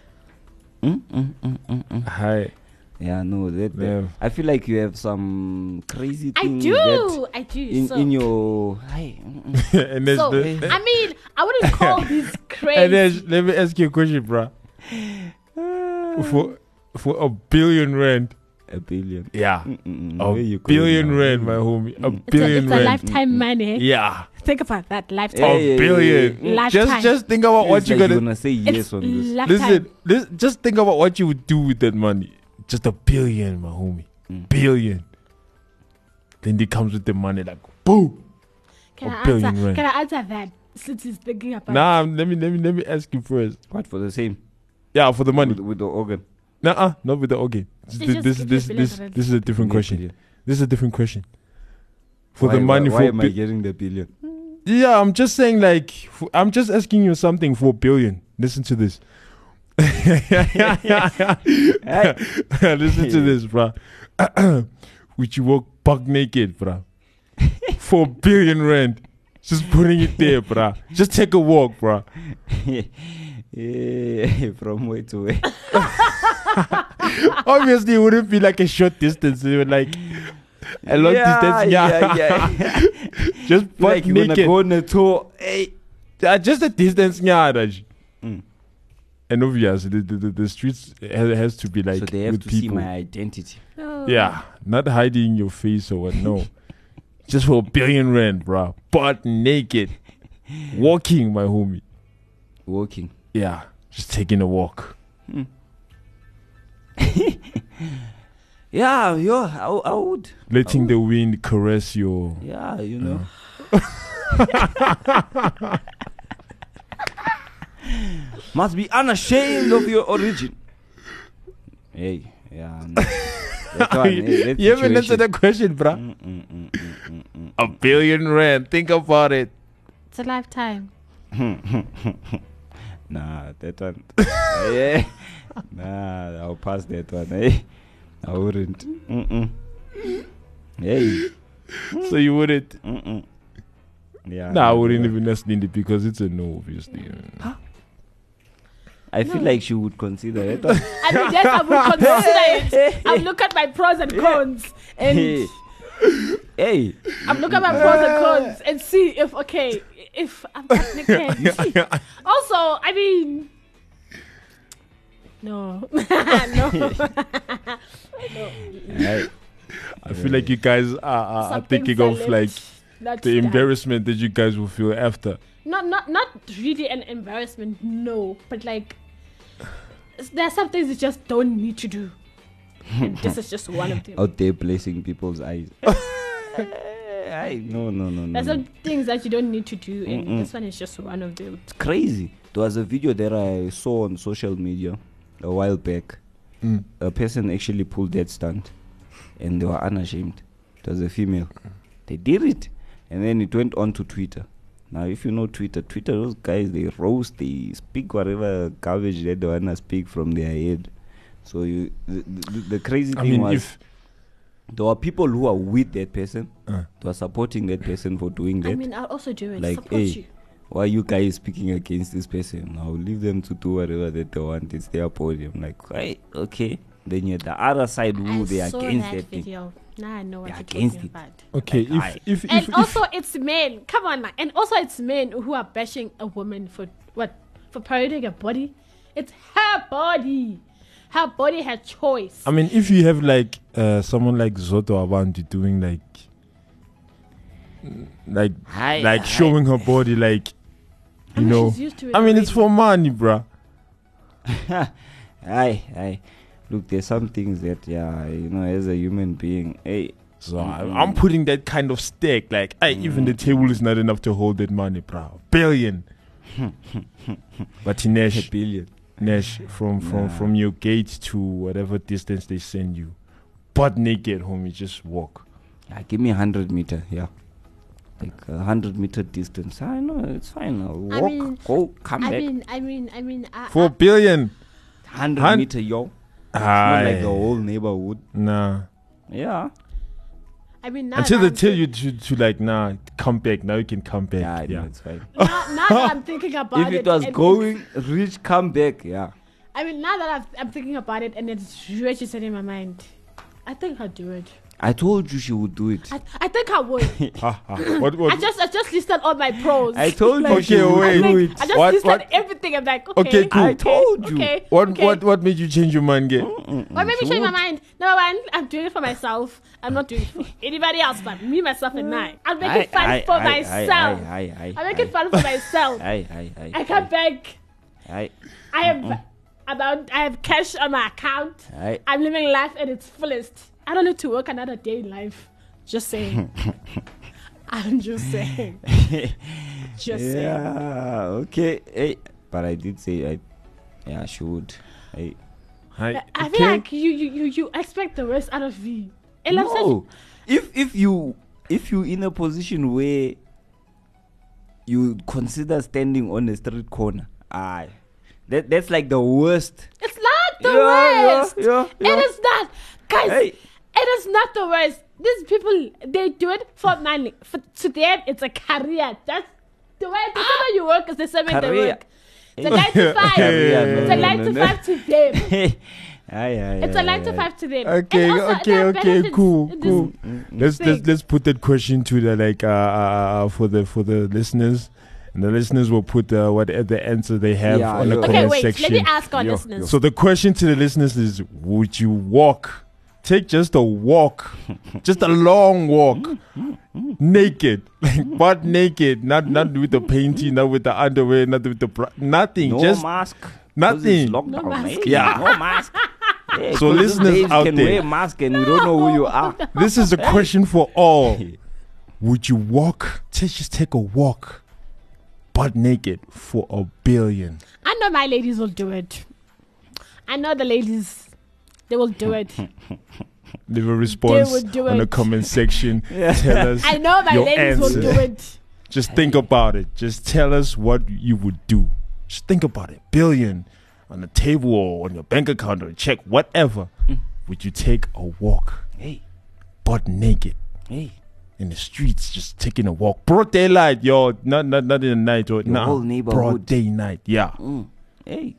Mm, mm, mm, mm, mm. Hi. Yeah, no, that, that yeah. I feel like you have some crazy things. I do, I do. In, so. in your... Hi. And so, the, I mean, I wouldn't call this crazy. And then, let me ask you a question, bro. Uh, for for a billion rand. A billion. Yeah. Mm-mm, a you billion now. rand, my homie. Mm. A billion it's a, it's a rand. It's a lifetime mm-mm. money. Yeah. Think about that lifetime. Hey, a billion. Hey, hey, hey. Just, just think about it's what you're like gonna, gonna say. Yes, on this. Listen, this, just think about what you would do with that money. Just a billion, my homie. Mm. Billion. Then he comes with the money like boom. Can a I billion answer? Rand. Can I answer that? Since he's thinking about. Nah, it. let me let me let me ask you first. What for the same? Yeah, for the money with, with the organ. Nuh-uh, not with the organ. Th- this this this rent. this is a different yeah, question. Yeah. This is a different question. For why, the money why, why for am bi- I getting the billion? Yeah, I'm just saying like f- I'm just asking you something for a billion. Listen to this. Listen to this, bro. Would you walk buck naked, bro? For a billion rand. Just putting it there, bro. Just take a walk, bro. Yeah, from way to way. Obviously, it wouldn't be like a short distance. It would like a long yeah, distance. Yeah, yeah, yeah. Just like you wanna go on a tour. Hey. Uh, just a distance, yeah, Raj. Mm. And obviously, the, the, the, the streets has, has to be like so they have with to people. See my identity. Oh. Yeah, not hiding your face or what. No, just for a billion rand, bro. Butt naked, walking, my homie. Walking. Yeah, just taking a walk. Hmm. Yeah, yo, I, I would. Letting I would. the wind caress your. Yeah, you know. Uh. Must be unashamed of your origin. Hey, yeah. No. One, hey, you haven't answered that question, bruh. Mm, mm, mm, mm, mm, mm. A billion rand. Think about it. It's a lifetime. Nah, that one. Yeah. Nah, I'll pass that one. Hey, I wouldn't. Mm-mm. Hey. So you wouldn't? Mm-mm. Yeah. Nah, I wouldn't even ask Lindy because it's a no, obviously. Huh? I no. feel like she would consider it. I mean, yes, I would consider it. I would look at my pros and cons, and hey, hey. I would look at my pros and cons and see if okay, if I'm naked. Also, I mean, no, no, no. I feel like you guys are, are, are thinking valid. Of like That's the embarrassment that. that you guys will feel after. Not not not really an embarrassment, no. But like, there are some things you just don't need to do. And this is just one of them. Out there blessing people's eyes. I, no, no, no, no. There's some no. things that you don't need to do, and Mm-mm. this one is just one of them. It's crazy. There was a video that I saw on social media a while back. Mm. A person actually pulled that stunt, and they were unashamed. It was a female. They did it, and then it went on to Twitter. Now, if you know Twitter, Twitter, those guys, they roast, they speak whatever garbage that they want to speak from their head. So you, the, the, the crazy I thing mean was... If there are people who are with that person, uh. who are supporting that person for doing that. I mean, I'll also do it. Like, support hey, you. Why are you guys speaking against this person? Now leave them to do whatever that they want. It's their podium. Like, right, okay. Then you're the other side who they are against that, that video. Thing. Now I know what you're talking about. Okay, like, if, if, if and if, also if. It's men. Come on, man. And also it's men who are bashing a woman for what? For parading a body. It's her body. Her body had choice. I mean, if you have like uh, someone like Zoto Avanti doing like, like, hi, like hi. showing her body, like, you I mean, know, I mean, already. It's for money, bruh. Aye, aye. Look, there's some things that, yeah, you know, as a human being, hey. So mm-hmm. I'm putting that kind of stake, like, hey, mm-hmm. even the table is not enough to hold that money, bruh. Billion. But Tinesh, billion. Nash, from from, nah. from your gate to whatever distance they send you, butt naked, homie, just walk. Yeah, give me a hundred meter, yeah, like a hundred meter distance. I know it's fine. I'll walk, I mean, go, come I back. Mean, I mean, I mean, I mean, four I, billion, hundred Hun- meter, yo. It's not like the whole neighborhood. Nah. Yeah. I mean, now until they I'm tell you to, to like, nah, come back. Now you can come back. Yeah, I yeah. know, it's fine. now, now that I'm thinking about if it. If it was going rich, come back. Yeah. I mean, now that I've, I'm thinking about it and it's registered in my mind, I think I'll do it. I told you she would do it. I, th- I think I would. what, what? I just I just listed all my pros. I told like, you. Okay, wait. I, think, I just what, listed what? everything. I'm like, okay. Okay, cool. I told okay, you. Okay, what, okay. what what made you change your mind, girl? Mm-mm. What made me change my mind? Number one, I'm doing it for myself. I'm not doing it for anybody else but me, myself, and I. I'll make it fun for myself. I'll make it fun for myself. I come back. I am about. I have cash on my account. I. I'm living life at its fullest. I don't need to work another day in life. Just saying. I'm just saying. Just yeah, saying. Yeah, okay. Hey, but I did say I, yeah, I should. I, I, I feel okay. like you, you, you, you expect the worst out of me. And no. If if you if you in a position where you consider standing on a street corner, aye, that that's like the worst. It's not the yeah, worst. Yeah, yeah, it yeah. is not. Guys, hey. It is not the worst. These people, they do it for money. For, to them, it's a career. That's the way the ah. you work is the same way they work. It's a nine to five. It's a nine to five to them. It's a nine to five to them. Okay, also, okay, okay, cool, cool. Mm-hmm. Let's let's let's put that question to the like uh, uh for the for the listeners. And the listeners will put uh, what uh, the answer they have yeah, on the okay, comment wait, section. Okay, wait. Let me ask our yo, listeners. Yo. So the question to the listeners is: would you walk? Take just a walk, just a long walk, naked, like butt naked, not not with the painting, not with the underwear, not with the bra- nothing, no just mask, nothing, no mask, yeah, no mask. Yeah, so listeners out can there, wear mask and no. we don't know who you are. This is a question for all. Would you walk? Take, just take a walk, butt naked for a billion. I know my ladies will do it. I know the ladies. They will do it. Leave a response do on it. The comment section. yeah. Tell us. I know my your ladies answer. Will do it. Just think about it. Just tell us what you would do. Just think about it. Billion on the table or on your bank account or a check, whatever. Mm. Would you take a walk? Hey. Butt naked. Hey. In the streets, just taking a walk. Broad daylight, yo. Not not not in the night or nah. whole neighborhood. Broad day night. Yeah. Mm. Hey.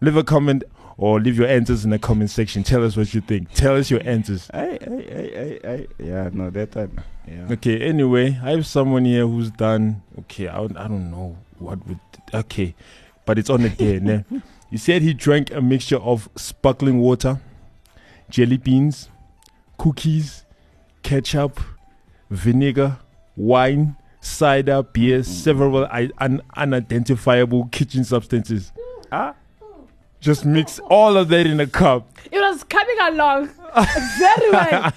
Leave a comment. Or leave your answers in the comment section. Tell us what you think. Tell us your answers. I, I, I, I, yeah, no, that time. Yeah. Okay, anyway, I have someone here who's done, okay, I, I don't know what would, okay, but it's on again. He said he drank a mixture of sparkling water, jelly beans, cookies, ketchup, vinegar, wine, cider, beer, several un- unidentifiable kitchen substances. Huh? Just mix all of that in a cup. It was coming along very well.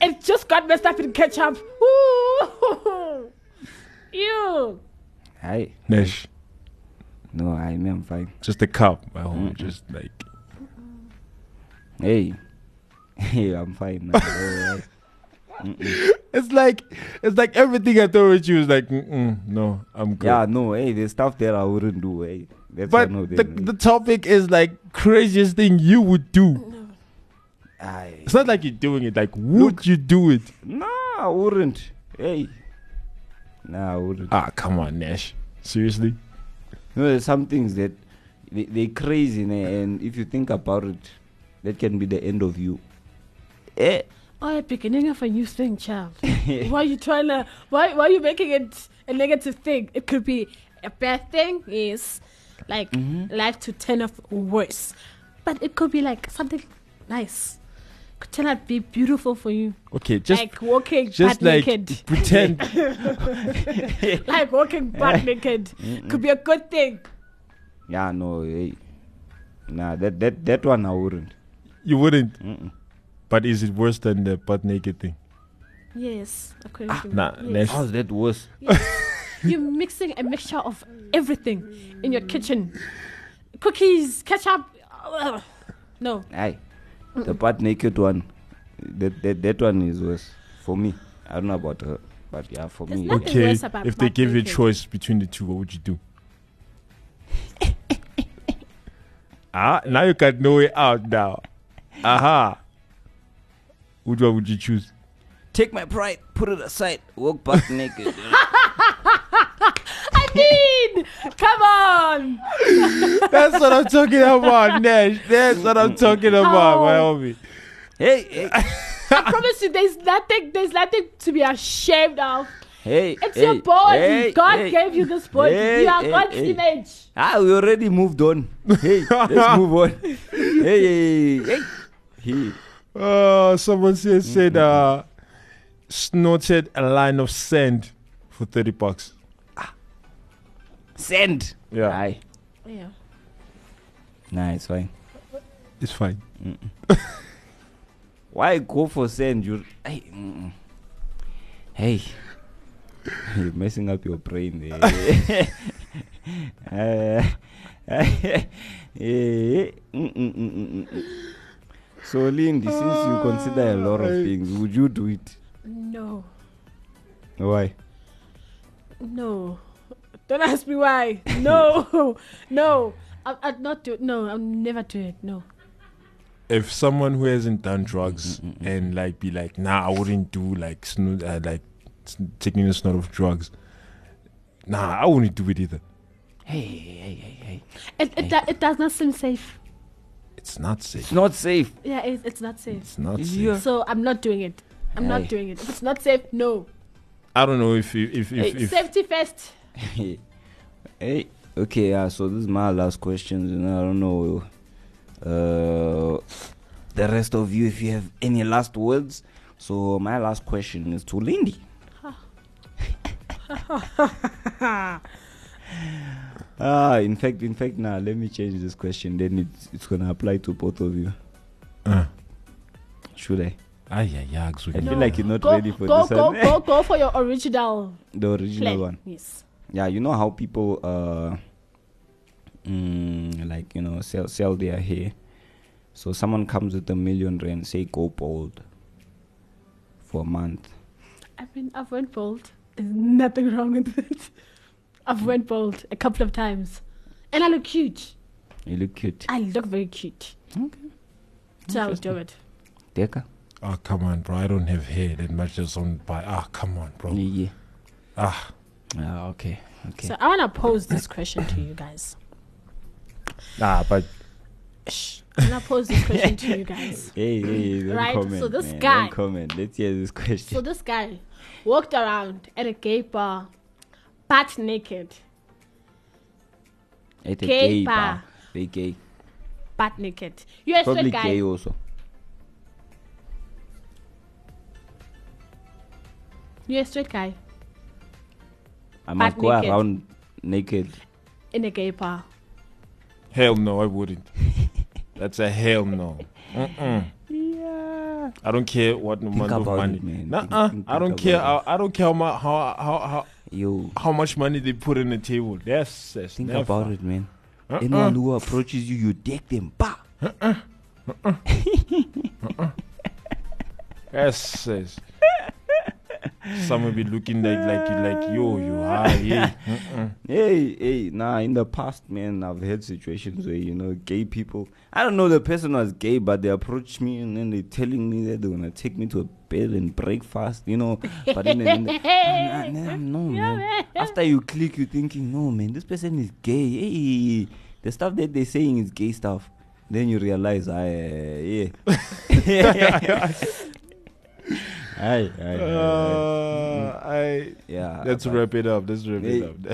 It just got messed up in ketchup. Ooh. Ew. Hi. Nesh. No, I mean, I'm fine. Just a cup. I mm-hmm. Just like. Hey. Hey, I'm fine. I'm it's like it's like everything I thought with you is like, mm-mm, no, I'm good. Yeah, no, hey, there's stuff that I wouldn't do, hey. That's but no the, the topic is like craziest thing you would do. No. I, it's not like you're doing it. Like, would look, you do it? Nah, I wouldn't. Hey. Nah, I wouldn't. Ah, come on, Nash. Seriously? No, there's some things that they, they're crazy, né? And if you think about it, that can be the end of you. Eh? Oh, you're beginning of a new thing, child. Why are you trying to... Why, why are you making it a negative thing? It could be a bad thing, yes. Like, mm-hmm. life to turn off worse. But it could be, like, something nice. Could turn out be beautiful for you. Okay, just... Like walking just butt like naked. Pretend. Like walking butt naked. Mm-mm. Could be a good thing. Yeah, no. Hey. Nah, that, that, that one I wouldn't. You wouldn't? Mm-mm. But is it worse than the butt naked thing? Yes. Ah, nah, yes. How's that worse? Yes. You're mixing a mixture of everything in your kitchen. Cookies, ketchup. Ugh. No. Aye. The butt naked one, that, that that one is worse for me. I don't know about her, but yeah, for There's me. Okay, worse about if they gave you a choice between the two, what would you do? Ah, now you got no way out now. Aha. Which one would you choose? Take my pride, put it aside, walk butt naked. I mean, come on. That's what I'm talking about, Nash. That's what I'm talking about, oh. my homie. Hey, hey. I promise you, there's nothing, there's nothing to be ashamed of. Hey, it's hey, your body. Hey, God hey, gave you this body. Hey, you are hey, God's hey. image. Ah, we already moved on. Hey, let's move on. Hey, hey, hey. Hey. Uh, someone said, mm-hmm. said uh, snorted a line of sand for thirty bucks. Send. Yeah. Aye. Yeah. Nah, it's fine. It's fine. Why go for send? You. Hey. Hey. You're messing up your brain there. uh, so, Lindy, since you consider a lot of things, would you do it? No. Why? No. Don't ask me why. No, no, I, I'd not do it. No, I'll never do it. No. If someone who hasn't done drugs mm-hmm. and like be like, nah, I wouldn't do like snoo- uh, like taking a snort of drugs. Nah, I wouldn't do it either. Hey, hey, hey, hey. It it, hey. Do, it does not seem safe. It's not safe. It's not safe. Yeah, it, it's not safe. It's not it's safe. You. So I'm not doing it. I'm hey. not doing it. If it's not safe, no. I don't know if if if, if, if safety first. Hey, okay, yeah, so this is my last question, and I don't know uh, the rest of you if you have any last words. So my last question is to Lindy. ah, in fact, in fact, now nah, let me change this question. Then it's it's gonna apply to both of you. Uh. Should I? Ah, yeah, yeah. I feel no. like you're not go, ready for go, this. Go, one. go, go for your original. The original plan. one. Yes. Yeah, you know how people, uh, mm, like, you know, sell sell their hair. So someone comes with a million rand, say, go bald for a month. I mean, I've went bald. There's nothing wrong with it. I've went bald a couple of times. And I look cute. You look cute. I look very cute. Okay. So I would do it. Decker? Oh, come on, bro. I don't have hair that matches on by. Ah, come on, bro. Yeah. Ah. Ah, uh, okay, okay. So I want to pose this question to you guys. Ah, but... Shh. I want to pose this question to you guys. Hey, hey, don't right? comment, so this man, guy, don't comment. Let's hear this question. So this guy walked around at a gay bar, butt naked. At gay a gay bar. bar. They gay. Butt naked. You're a straight guy. Probably gay also. You're a straight guy. I might go naked. around naked. In a gay bar. Hell no, I wouldn't. That's a hell no. Mm-mm. Yeah. I don't care what no amount of money. It, man. Nah, think, uh, think I don't care. How, I don't care how much how how how, Yo. how much money they put on the table. That's, that's think never. about it, man. Uh-uh. Anyone who approaches you, you deck them. Bah. Uh-uh. Uh-uh. uh-uh. Yes, yes. Some will be looking like like like yo you high. Yeah. Hey, hey, nah. In the past, man, I've had situations where you know gay people. I don't know the person was gay, but they approached me and then they telling me that they're gonna take me to a bed and breakfast, you know. But then, then the, nah, nah, no, man. After you click, you're thinking, no, man, this person is gay. Hey, the stuff that they're saying is gay stuff. Then you realize, I uh, yeah. Aye, aye, uh, aye. I, yeah, let's I, wrap it up. Let's wrap hey, it up. Do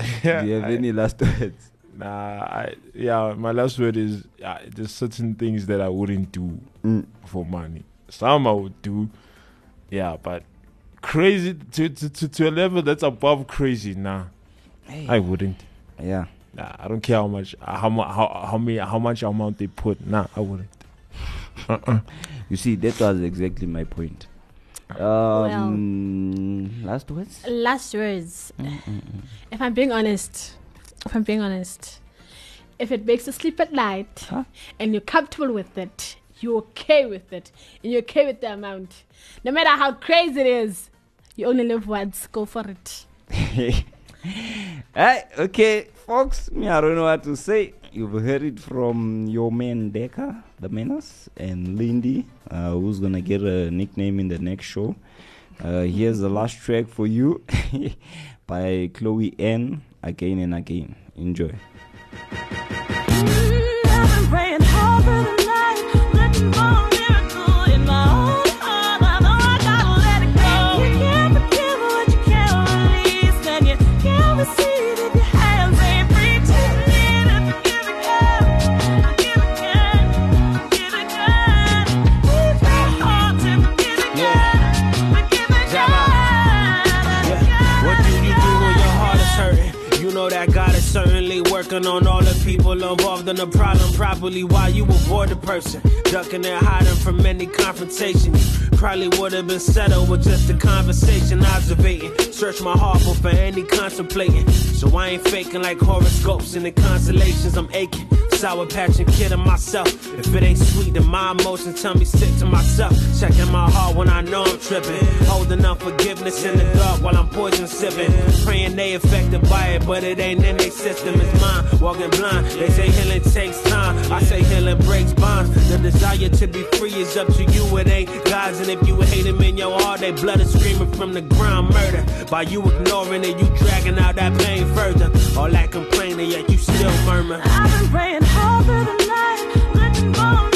you have I, any last words? Nah, I, yeah, my last word is uh, there's certain things that I wouldn't do mm. for money. Some I would do, yeah, but crazy to to, to, to a level that's above crazy. Nah, hey. I wouldn't. Yeah, nah, I don't care how much, uh, how much, how how many, how much amount they put. Nah, I wouldn't. Uh-uh. You see, that was exactly my point. Um, well, last words. Last words. Mm-mm-mm. If I'm being honest, if I'm being honest, if it makes you sleep at night huh? and you're comfortable with it, you're okay with it, and you're okay with the amount, no matter how crazy it is, you only live once. Go for it. Right, okay, folks. Me, I don't know what to say. You've heard it from your man Decker, the Menace, and Lindy, uh, who's gonna get a nickname in the next show. Uh, here's the last track for you by Chloe N, Again and Again. Enjoy. Certainly working on all the people involved in the problem properly while you avoid the person. Ducking and hiding from any confrontation. You probably would have been settled with just a conversation, observating. Search my heart for any contemplating. So I ain't faking like horoscopes and the constellations. I'm aching. Sour patch and kidding myself. If it ain't sweet, then my emotions tell me stick to myself. Checking my heart when I know I'm tripping. Holding up forgiveness in the dark while I'm poison sipping. Praying they affected by it, but it ain't in their system. It's mine, walking blind. They say healing takes time. I say healing breaks bonds. The desire to be free is up to you. It ain't God's. And if you hate him in your heart, they blood is screaming from the ground. Murder. By you ignoring it, you dragging out that pain further. All that complaining, yet you still murmur. I've been praying all through the night, looking for me.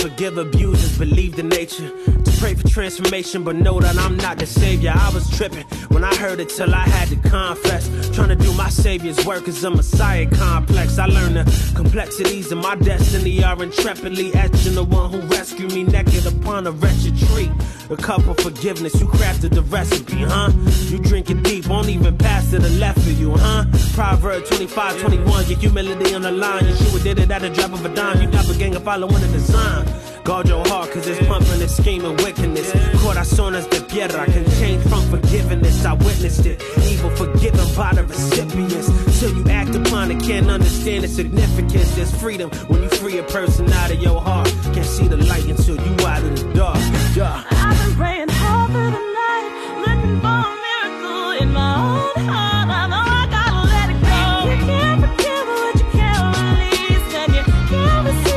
Forgive abusers, believe the nature. To pray for transformation, but know that I'm not the savior. I was tripping when I heard it till I had to confess. Trying to do my savior's work is a messiah complex. I learned the complexities of my destiny are intrepidly etching the one who rescued me naked upon a wretched tree. A cup of forgiveness, you crafted the recipe, huh? You drink it deep, won't even pass to the left of you, huh? Proverbs twenty-five twenty-one, your humility on the line. You sure did it at the drop of a dime. You got a gang of following the design. Guard your heart, cause it's pumping the scheme of wickedness. Corazones de piedra can change from forgiveness. I witnessed it, evil forgiven by the recipients. Till you act upon it, can't understand the significance. There's freedom when you free a person out of your heart. Can't see the light until you out of the dark. Yeah. I've been praying all through the night, looking for a miracle in my own heart. I know I gotta let it go. You can't forgive what you can't release, and you can't receive it.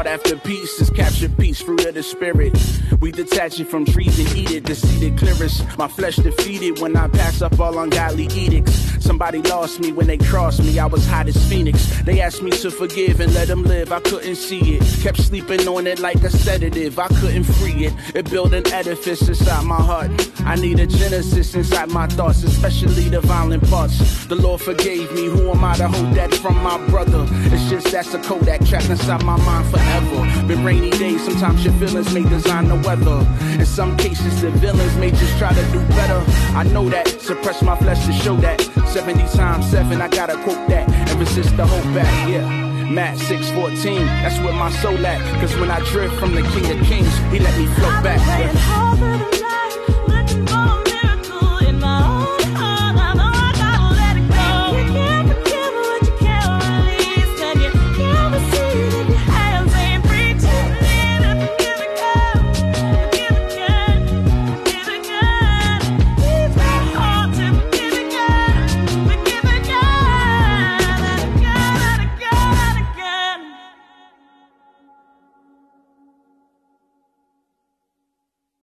You after peace is captured peace, fruit of the spirit. We detach it from trees and eat it, the seed it clearest. My flesh defeated when I pass up all ungodly edicts. Somebody lost me when they crossed me, I was hot as Phoenix. They asked me to forgive and let them live, I couldn't see it. Kept sleeping on it like a sedative, I couldn't free it. It built an edifice inside my heart. I need a genesis inside my thoughts, especially the violent parts. The Lord forgave me, who am I to hold that from my brother? It's just that's a Kodak trapped inside my mind forever. Been rainy days, sometimes your feelings may design the weather. In some cases, the villains may just try to do better. I know that, suppress my flesh to show that. seventy times seven, I gotta quote that and resist the hope back, yeah. Matt six fourteen, that's where my soul at. Cause when I drift from the King of Kings, he let me float back.